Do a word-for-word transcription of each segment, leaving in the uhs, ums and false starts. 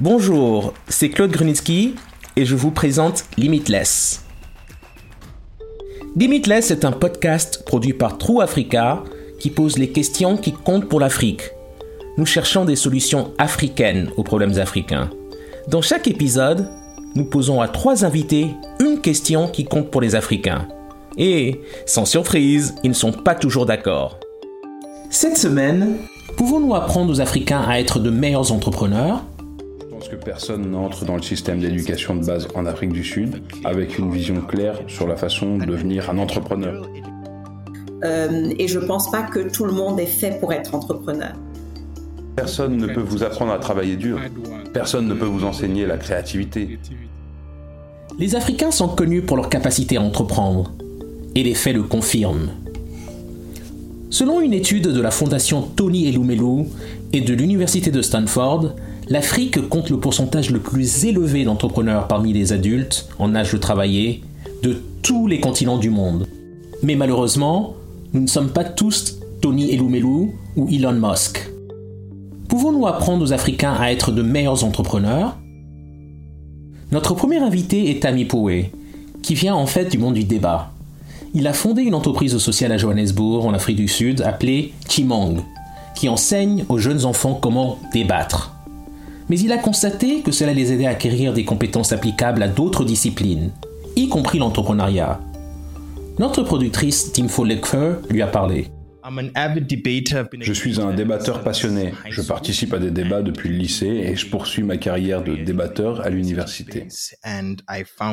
Bonjour, c'est Claude Grunitzky et je vous présente Limitless. Limitless est un podcast produit par True Africa qui pose les questions qui comptent pour l'Afrique. Nous cherchons des solutions africaines aux problèmes africains. Dans chaque épisode, nous posons à trois invités une question qui compte pour les Africains. Et, sans surprise, ils ne sont pas toujours d'accord. Cette semaine, pouvons-nous apprendre aux Africains à être de meilleurs entrepreneurs ? Que personne n'entre dans le système d'éducation de base en Afrique du Sud avec une vision claire sur la façon de devenir un entrepreneur. Euh, et je ne pense pas que tout le monde est fait pour être entrepreneur. Personne ne peut vous apprendre à travailler dur. Personne ne peut vous enseigner la créativité. Les Africains sont connus pour leur capacité à entreprendre. Et les faits le confirment. Selon une étude de la Fondation Tony Elumelu et de l'Université de Stanford, l'Afrique compte le pourcentage le plus élevé d'entrepreneurs parmi les adultes en âge de travailler de tous les continents du monde. Mais malheureusement, nous ne sommes pas tous Tony Elumelu ou Elon Musk. Pouvons-nous apprendre aux Africains à être de meilleurs entrepreneurs ? Notre premier invité est Thami Pooe, qui vient en fait du monde du débat. Il a fondé une entreprise sociale à Johannesburg, en Afrique du Sud, appelée Tshimong, qui enseigne aux jeunes enfants comment débattre. Mais il a constaté que cela les aidait à acquérir des compétences applicables à d'autres disciplines, y compris l'entrepreneuriat. Notre productrice, Tim Folekfer, lui a parlé. Je suis un débatteur passionné. Je participe à des débats depuis le lycée et je poursuis ma carrière de débatteur à l'université.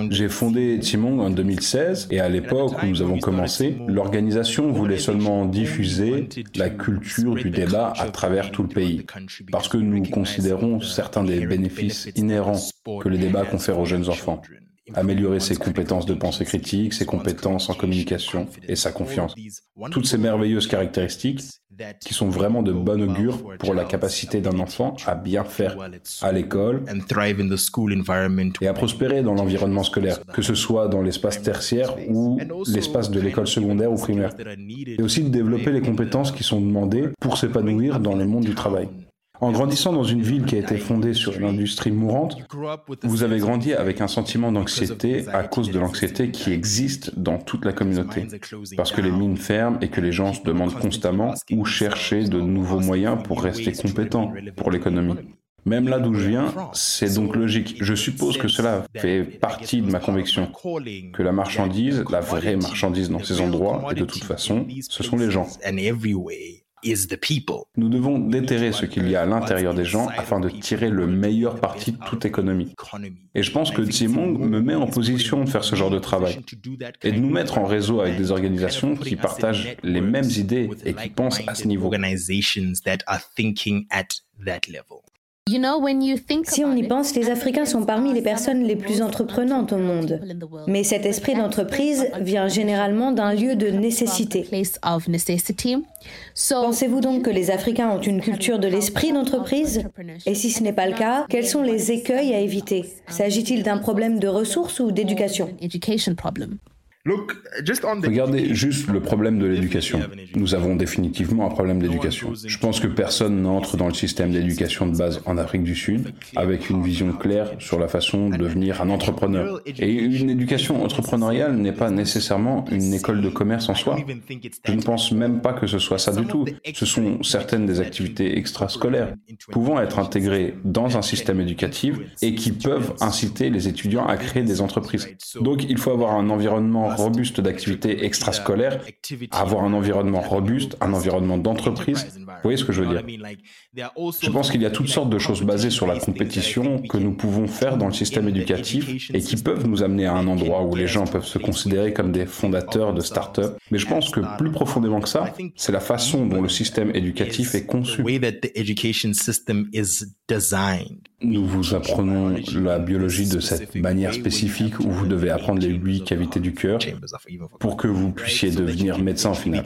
J'ai fondé Tshimong en deux mille seize et à l'époque où nous avons commencé, l'organisation voulait seulement diffuser la culture du débat à travers tout le pays parce que nous considérons certains des bénéfices inhérents que les débats confèrent aux jeunes enfants. Améliorer ses compétences de pensée critique, ses compétences en communication et sa confiance. Toutes ces merveilleuses caractéristiques qui sont vraiment de bon augure pour la capacité d'un enfant à bien faire à l'école et à prospérer dans l'environnement scolaire, que ce soit dans l'espace tertiaire ou l'espace de l'école secondaire ou primaire. Et aussi de développer les compétences qui sont demandées pour s'épanouir dans le monde du travail. En grandissant dans une ville qui a été fondée sur l'industrie mourante, vous avez grandi avec un sentiment d'anxiété à cause de l'anxiété qui existe dans toute la communauté, parce que les mines ferment et que les gens se demandent constamment où chercher de nouveaux moyens pour rester compétents pour l'économie. Même là d'où je viens, c'est donc logique. Je suppose que cela fait partie de ma conviction, que la marchandise, la vraie marchandise dans ces endroits, et de toute façon, ce sont les gens. Nous devons déterrer ce qu'il y a à l'intérieur des gens afin de tirer le meilleur parti de toute économie. Et je pense que Tshimong me met en position de faire ce genre de travail et de nous mettre en réseau avec des organisations qui partagent les mêmes idées et qui pensent à ce niveau. Si on y pense, les Africains sont parmi les personnes les plus entreprenantes au monde. Mais cet esprit d'entreprise vient généralement d'un lieu de nécessité. Pensez-vous donc que les Africains ont une culture de l'esprit d'entreprise ? Et si ce n'est pas le cas, quels sont les écueils à éviter ? S'agit-il d'un problème de ressources ou d'éducation ? Regardez juste le problème de l'éducation. Nous avons définitivement un problème d'éducation. Je pense que personne n'entre dans le système d'éducation de base en Afrique du Sud avec une vision claire sur la façon de devenir un entrepreneur. Et une éducation entrepreneuriale n'est pas nécessairement une école de commerce en soi. Je ne pense même pas que ce soit ça du tout. Ce sont certaines des activités extrascolaires pouvant être intégrées dans un système éducatif et qui peuvent inciter les étudiants à créer des entreprises. Donc il faut avoir un environnement robuste d'activités extrascolaires, avoir un environnement robuste, un environnement d'entreprise. Vous voyez ce que je veux dire ? Je pense qu'il y a toutes sortes de choses basées sur la compétition que nous pouvons faire dans le système éducatif et qui peuvent nous amener à un endroit où les gens peuvent se considérer comme des fondateurs de start-up. Mais je pense que plus profondément que ça, c'est la façon dont le système éducatif est conçu. Nous vous apprenons la biologie de cette manière spécifique où vous devez apprendre les huit cavités du cœur pour que vous puissiez devenir médecin au final.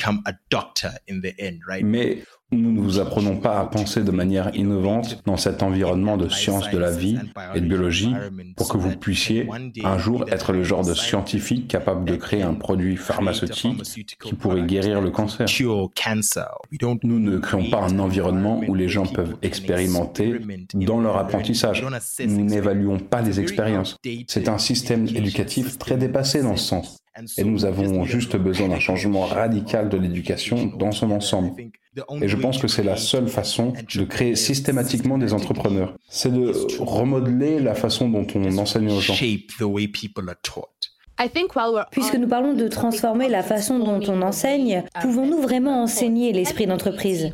Mais Nous ne vous apprenons pas à penser de manière innovante dans cet environnement de sciences de la vie et de biologie pour que vous puissiez un jour être le genre de scientifique capable de créer un produit pharmaceutique qui pourrait guérir le cancer. Nous ne créons pas un environnement où les gens peuvent expérimenter dans leur apprentissage. Nous n'évaluons pas les expériences. C'est un système éducatif très dépassé dans ce sens. Et nous avons juste besoin d'un changement radical de l'éducation dans son ensemble. Et je pense que c'est la seule façon de créer systématiquement des entrepreneurs. C'est de remodeler la façon dont on enseigne aux gens. Puisque nous parlons de transformer la façon dont on enseigne, pouvons-nous vraiment enseigner l'esprit d'entreprise ?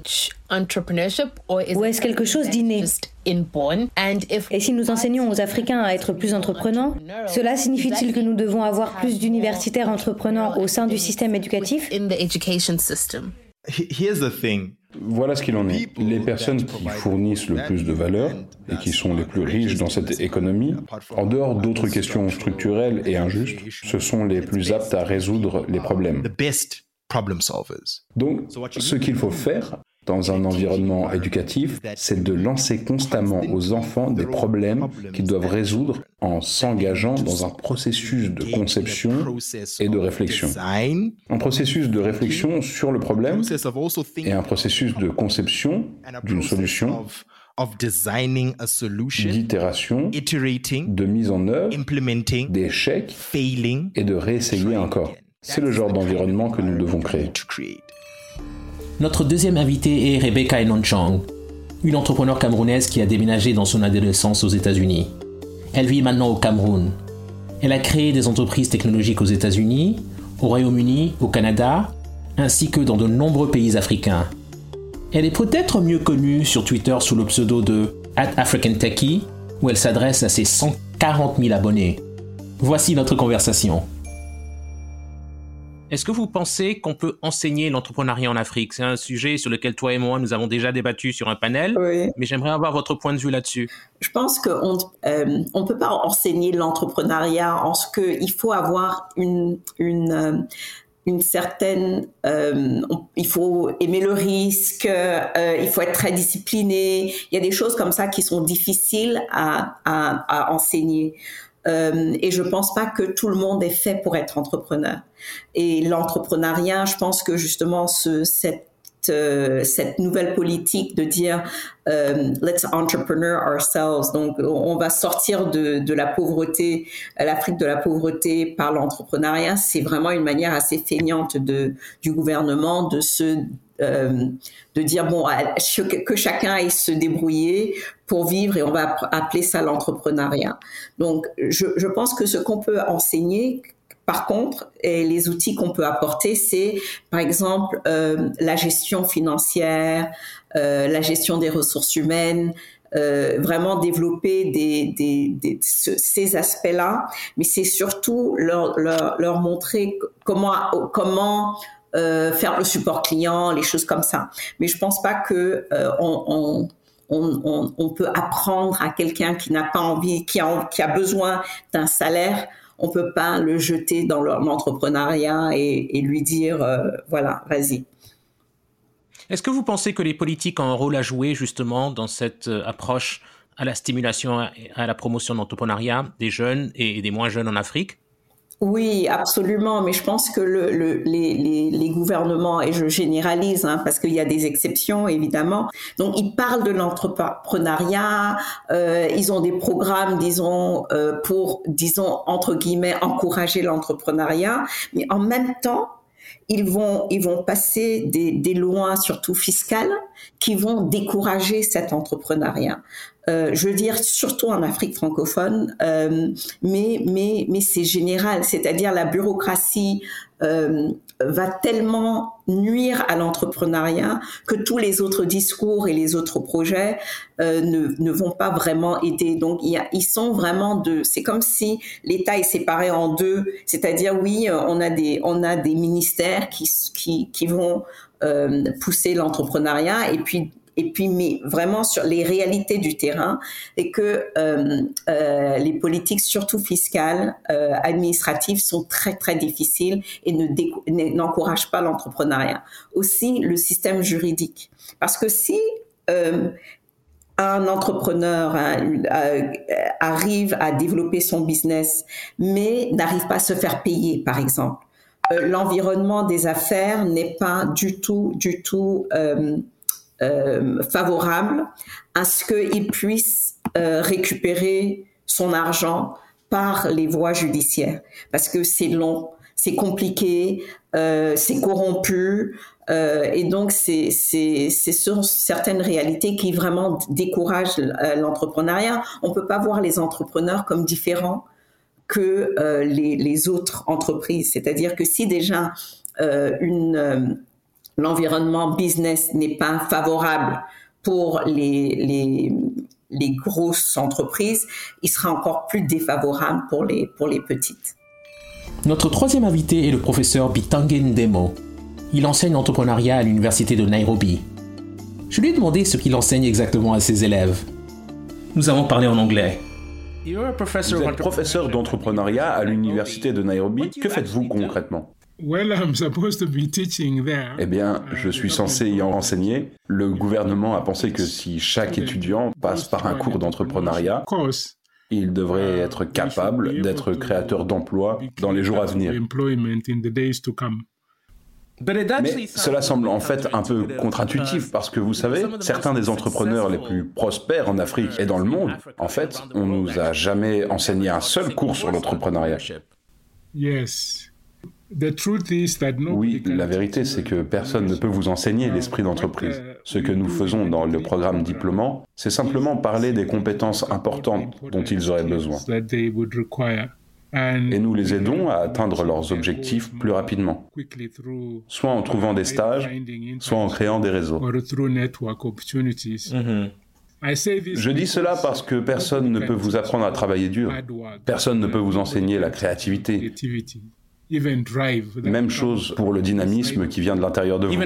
Ou est-ce quelque chose d'inné ? Et si nous enseignons aux Africains à être plus entreprenants, cela signifie-t-il que nous devons avoir plus d'universitaires entreprenants au sein du système éducatif ? Voilà ce qu'il en est. Les personnes qui fournissent le plus de valeur et qui sont les plus riches dans cette économie, en dehors d'autres questions structurelles et injustes, ce sont les plus aptes à résoudre les problèmes. Donc, ce qu'il faut faire dans un environnement éducatif, c'est de lancer constamment aux enfants des problèmes qu'ils doivent résoudre en s'engageant dans un processus de conception et de réflexion. Un processus de réflexion sur le problème et un processus de conception d'une solution, d'itération, de mise en œuvre, d'échec et de réessayer encore. C'est le genre d'environnement que nous devons créer. Notre deuxième invitée est Rebecca Enonchong, une entrepreneure camerounaise qui a déménagé dans son adolescence aux États-Unis. Elle vit maintenant au Cameroun. Elle a créé des entreprises technologiques aux États-Unis, au Royaume-Uni, au Canada, ainsi que dans de nombreux pays africains. Elle est peut-être mieux connue sur Twitter sous le pseudo de arobase AfricanTechie, où elle s'adresse à ses cent quarante mille abonnés. Voici notre conversation. Est-ce que vous pensez qu'on peut enseigner l'entrepreneuriat en Afrique ? C'est un sujet sur lequel toi et moi, nous avons déjà débattu sur un panel, oui. Mais j'aimerais avoir votre point de vue là-dessus. Je pense qu'on euh, on peut pas enseigner l'entrepreneuriat en ce qu'il faut avoir une... une euh, une certaine, euh, on, il faut aimer le risque, euh, il faut être très discipliné. Il y a des choses comme ça qui sont difficiles à, à, à enseigner. Euh, et je pense pas que tout le monde est fait pour être entrepreneur. Et l'entrepreneuriat, je pense que justement ce, cette cette nouvelle politique de dire euh, « let's entrepreneur ourselves », donc on va sortir de, de la pauvreté, l'Afrique de la pauvreté par l'entrepreneuriat, c'est vraiment une manière assez feignante de, du gouvernement de se... Euh, de dire bon que chacun aille se débrouiller pour vivre et on va appeler ça l'entrepreneuriat. Donc je, je pense que ce qu'on peut enseigner, par contre, et les outils qu'on peut apporter, c'est par exemple euh, la gestion financière, euh, la gestion des ressources humaines, euh, vraiment développer des, des, des, ce, ces aspects-là, mais c'est surtout leur, leur, leur montrer comment, comment euh, faire le support client, les choses comme ça. Mais je pense pas que euh, on, on On, on, on peut apprendre à quelqu'un qui n'a pas envie, qui a, qui a besoin d'un salaire, on ne peut pas le jeter dans l'entrepreneuriat et, et lui dire euh, voilà, vas-y. Est-ce que vous pensez que les politiques ont un rôle à jouer justement dans cette approche à la stimulation, à la promotion d'entrepreneuriat des jeunes et des moins jeunes en Afrique ? Oui, absolument, mais je pense que le, le, les, les, les gouvernements, et je généralise, hein, parce qu'il y a des exceptions, évidemment, donc ils parlent de l'entrepreneuriat, euh, ils ont des programmes, disons, euh, pour, disons, entre guillemets, encourager l'entrepreneuriat, mais en même temps, ils vont, ils vont passer des, des lois, surtout fiscales, qui vont décourager cet entrepreneuriat. Euh, je veux dire, surtout en Afrique francophone, euh, mais, mais, mais c'est général, c'est-à-dire la bureaucratie euh, va tellement nuire à l'entrepreneuriat que tous les autres discours et les autres projets euh, ne, ne vont pas vraiment aider. Donc, il y a, ils sont vraiment deux. C'est comme si l'État est séparé en deux, c'est-à-dire, oui, on a des, on a des ministères qui, qui, qui vont... Euh, pousser l'entrepreneuriat et puis et puis mais vraiment sur les réalités du terrain, et que euh, euh, les politiques, surtout fiscales, euh, administratives, sont très très difficiles et ne déco- n'encouragent pas l'entrepreneuriat. Aussi le système juridique, parce que si euh, un entrepreneur hein, arrive à développer son business, mais n'arrive pas à se faire payer, par exemple, euh, l'environnement des affaires n'est pas du tout, du tout euh, euh, favorable à ce qu'il puisse euh, récupérer son argent par les voies judiciaires, parce que c'est long, c'est compliqué, euh, c'est corrompu. Euh, et donc, c'est, c'est, c'est sur certaines réalités qui vraiment découragent l'entrepreneuriat. On ne peut pas voir les entrepreneurs comme différents que euh, les, les autres entreprises. C'est-à-dire que si déjà euh, une, euh, l'environnement business n'est pas favorable pour les, les, les grosses entreprises, il sera encore plus défavorable pour les, pour les petites. Notre troisième invité est le professeur Bitange Ndemo. Il enseigne l'entrepreneuriat à l'université de Nairobi. Je lui ai demandé ce qu'il enseigne exactement à ses élèves. Nous avons parlé en anglais. Vous êtes professeur d'entrepreneuriat à l'université de Nairobi. Que faites-vous concrètement ? Eh bien, je suis censé y enseigner. Le gouvernement a pensé que si chaque étudiant passe par un cours d'entrepreneuriat, il devrait être capable d'être créateur d'emplois dans les jours à venir. Mais cela semble en fait un peu contre-intuitif parce que, vous savez, certains des entrepreneurs les plus prospères en Afrique et dans le monde, en fait, on ne nous a jamais enseigné un seul cours sur l'entrepreneuriat. Oui, la vérité, c'est que personne ne peut vous enseigner l'esprit d'entreprise. Ce que nous faisons dans le programme diplômant, c'est simplement parler des compétences importantes dont ils auraient besoin. Et nous les aidons à atteindre leurs objectifs plus rapidement, soit en trouvant des stages, soit en créant des réseaux. Mm-hmm. Je dis cela parce que personne ne peut vous apprendre à travailler dur, personne ne peut vous enseigner la créativité. Même chose pour le dynamisme qui vient de l'intérieur de vous.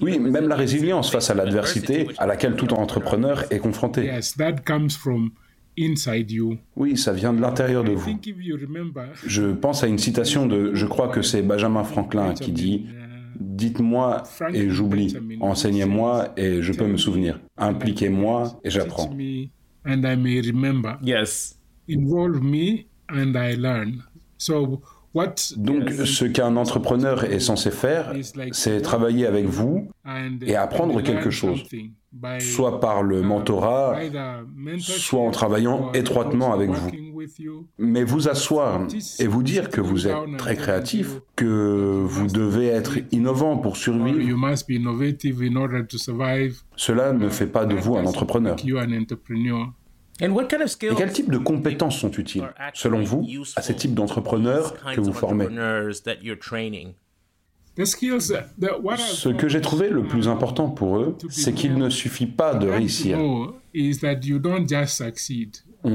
Oui, même la résilience face à l'adversité à laquelle tout entrepreneur est confronté. Oui, ça vient de l'intérieur de vous. Je pense à une citation de, je crois que c'est Benjamin Franklin qui dit « Dites-moi et j'oublie, enseignez-moi et je peux me souvenir, impliquez-moi et j'apprends. » Yes. Donc, ce qu'un entrepreneur est censé faire, c'est travailler avec vous et apprendre quelque chose, soit par le mentorat, soit en travaillant étroitement avec vous. Mais vous asseoir et vous dire que vous êtes très créatif, que vous devez être innovant pour survivre, cela ne fait pas de vous un entrepreneur. Et quel type de compétences sont utiles, selon vous, à ces types d'entrepreneurs que vous formez ? Ce que j'ai trouvé le plus important pour eux, c'est qu'il ne suffit pas de réussir. On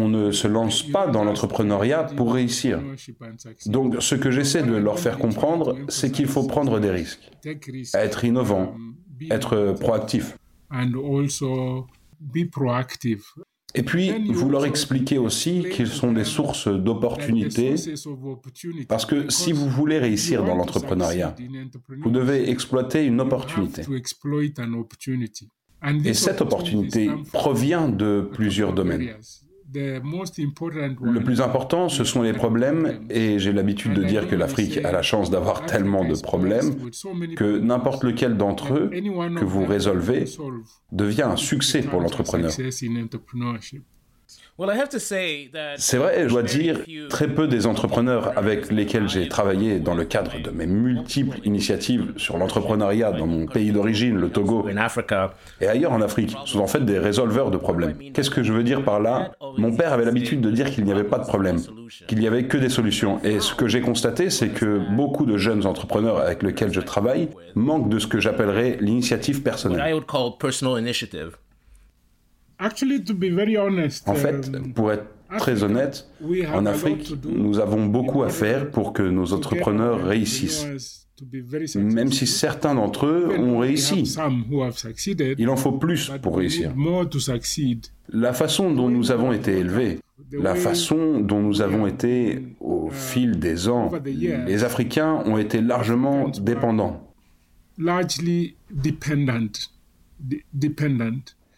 ne se lance pas dans l'entrepreneuriat pour réussir. Donc, ce que j'essaie de leur faire comprendre, c'est qu'il faut prendre des risques, être innovant, être proactif. Et puis, vous leur expliquez aussi qu'ils sont des sources d'opportunités, parce que si vous voulez réussir dans l'entrepreneuriat, vous devez exploiter une opportunité. Et cette opportunité provient de plusieurs domaines. Le plus important, ce sont les problèmes, et j'ai l'habitude de dire que l'Afrique a la chance d'avoir tellement de problèmes que n'importe lequel d'entre eux que vous résolvez devient un succès pour l'entrepreneur. C'est vrai, je dois dire, très peu des entrepreneurs avec lesquels j'ai travaillé dans le cadre de mes multiples initiatives sur l'entrepreneuriat dans mon pays d'origine, le Togo, et ailleurs en Afrique, sont en fait des résolveurs de problèmes. Qu'est-ce que je veux dire par là ? Mon père avait l'habitude de dire qu'il n'y avait pas de problème, qu'il n'y avait que des solutions. Et ce que j'ai constaté, c'est que beaucoup de jeunes entrepreneurs avec lesquels je travaille manquent de ce que j'appellerais l'initiative personnelle. En fait, pour être très honnête, en Afrique, nous avons beaucoup à faire pour que nos entrepreneurs réussissent. Même si certains d'entre eux ont réussi. Il en faut plus pour réussir. La façon dont nous avons été élevés, la façon dont nous avons été au fil des ans, les Africains ont été largement dépendants.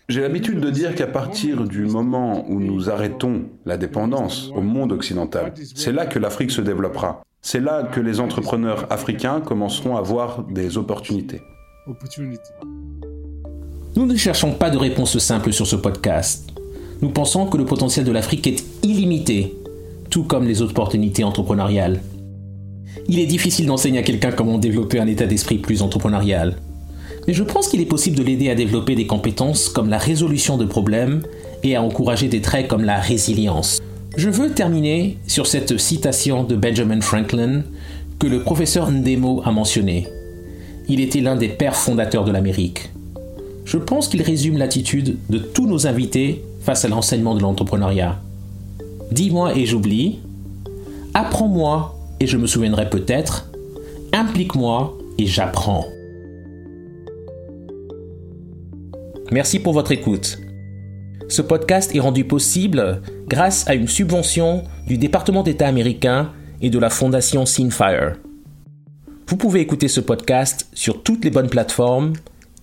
J'ai l'habitude de dire qu'à partir du moment où nous arrêtons la dépendance au monde occidental, c'est là que l'Afrique se développera. C'est là que les entrepreneurs africains commenceront à voir des opportunités. Nous ne cherchons pas de réponse simple sur ce podcast. Nous pensons que le potentiel de l'Afrique est illimité, tout comme les opportunités entrepreneuriales. Il est difficile d'enseigner à quelqu'un comment développer un état d'esprit plus entrepreneurial. Mais je pense qu'il est possible de l'aider à développer des compétences comme la résolution de problèmes et à encourager des traits comme la résilience. Je veux terminer sur cette citation de Benjamin Franklin que le professeur Ndemo a mentionnée. Il était l'un des pères fondateurs de l'Amérique. Je pense qu'il résume l'attitude de tous nos invités face à l'enseignement de l'entrepreneuriat. Dis-moi et j'oublie. Apprends-moi et je me souviendrai peut-être. Implique-moi et j'apprends. Merci pour votre écoute. Ce podcast est rendu possible grâce à une subvention du département d'État américain et de la fondation Sinfire. Vous pouvez écouter ce podcast sur toutes les bonnes plateformes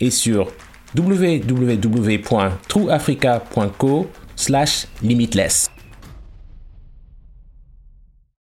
et sur w w w point true africa point co slash limitless.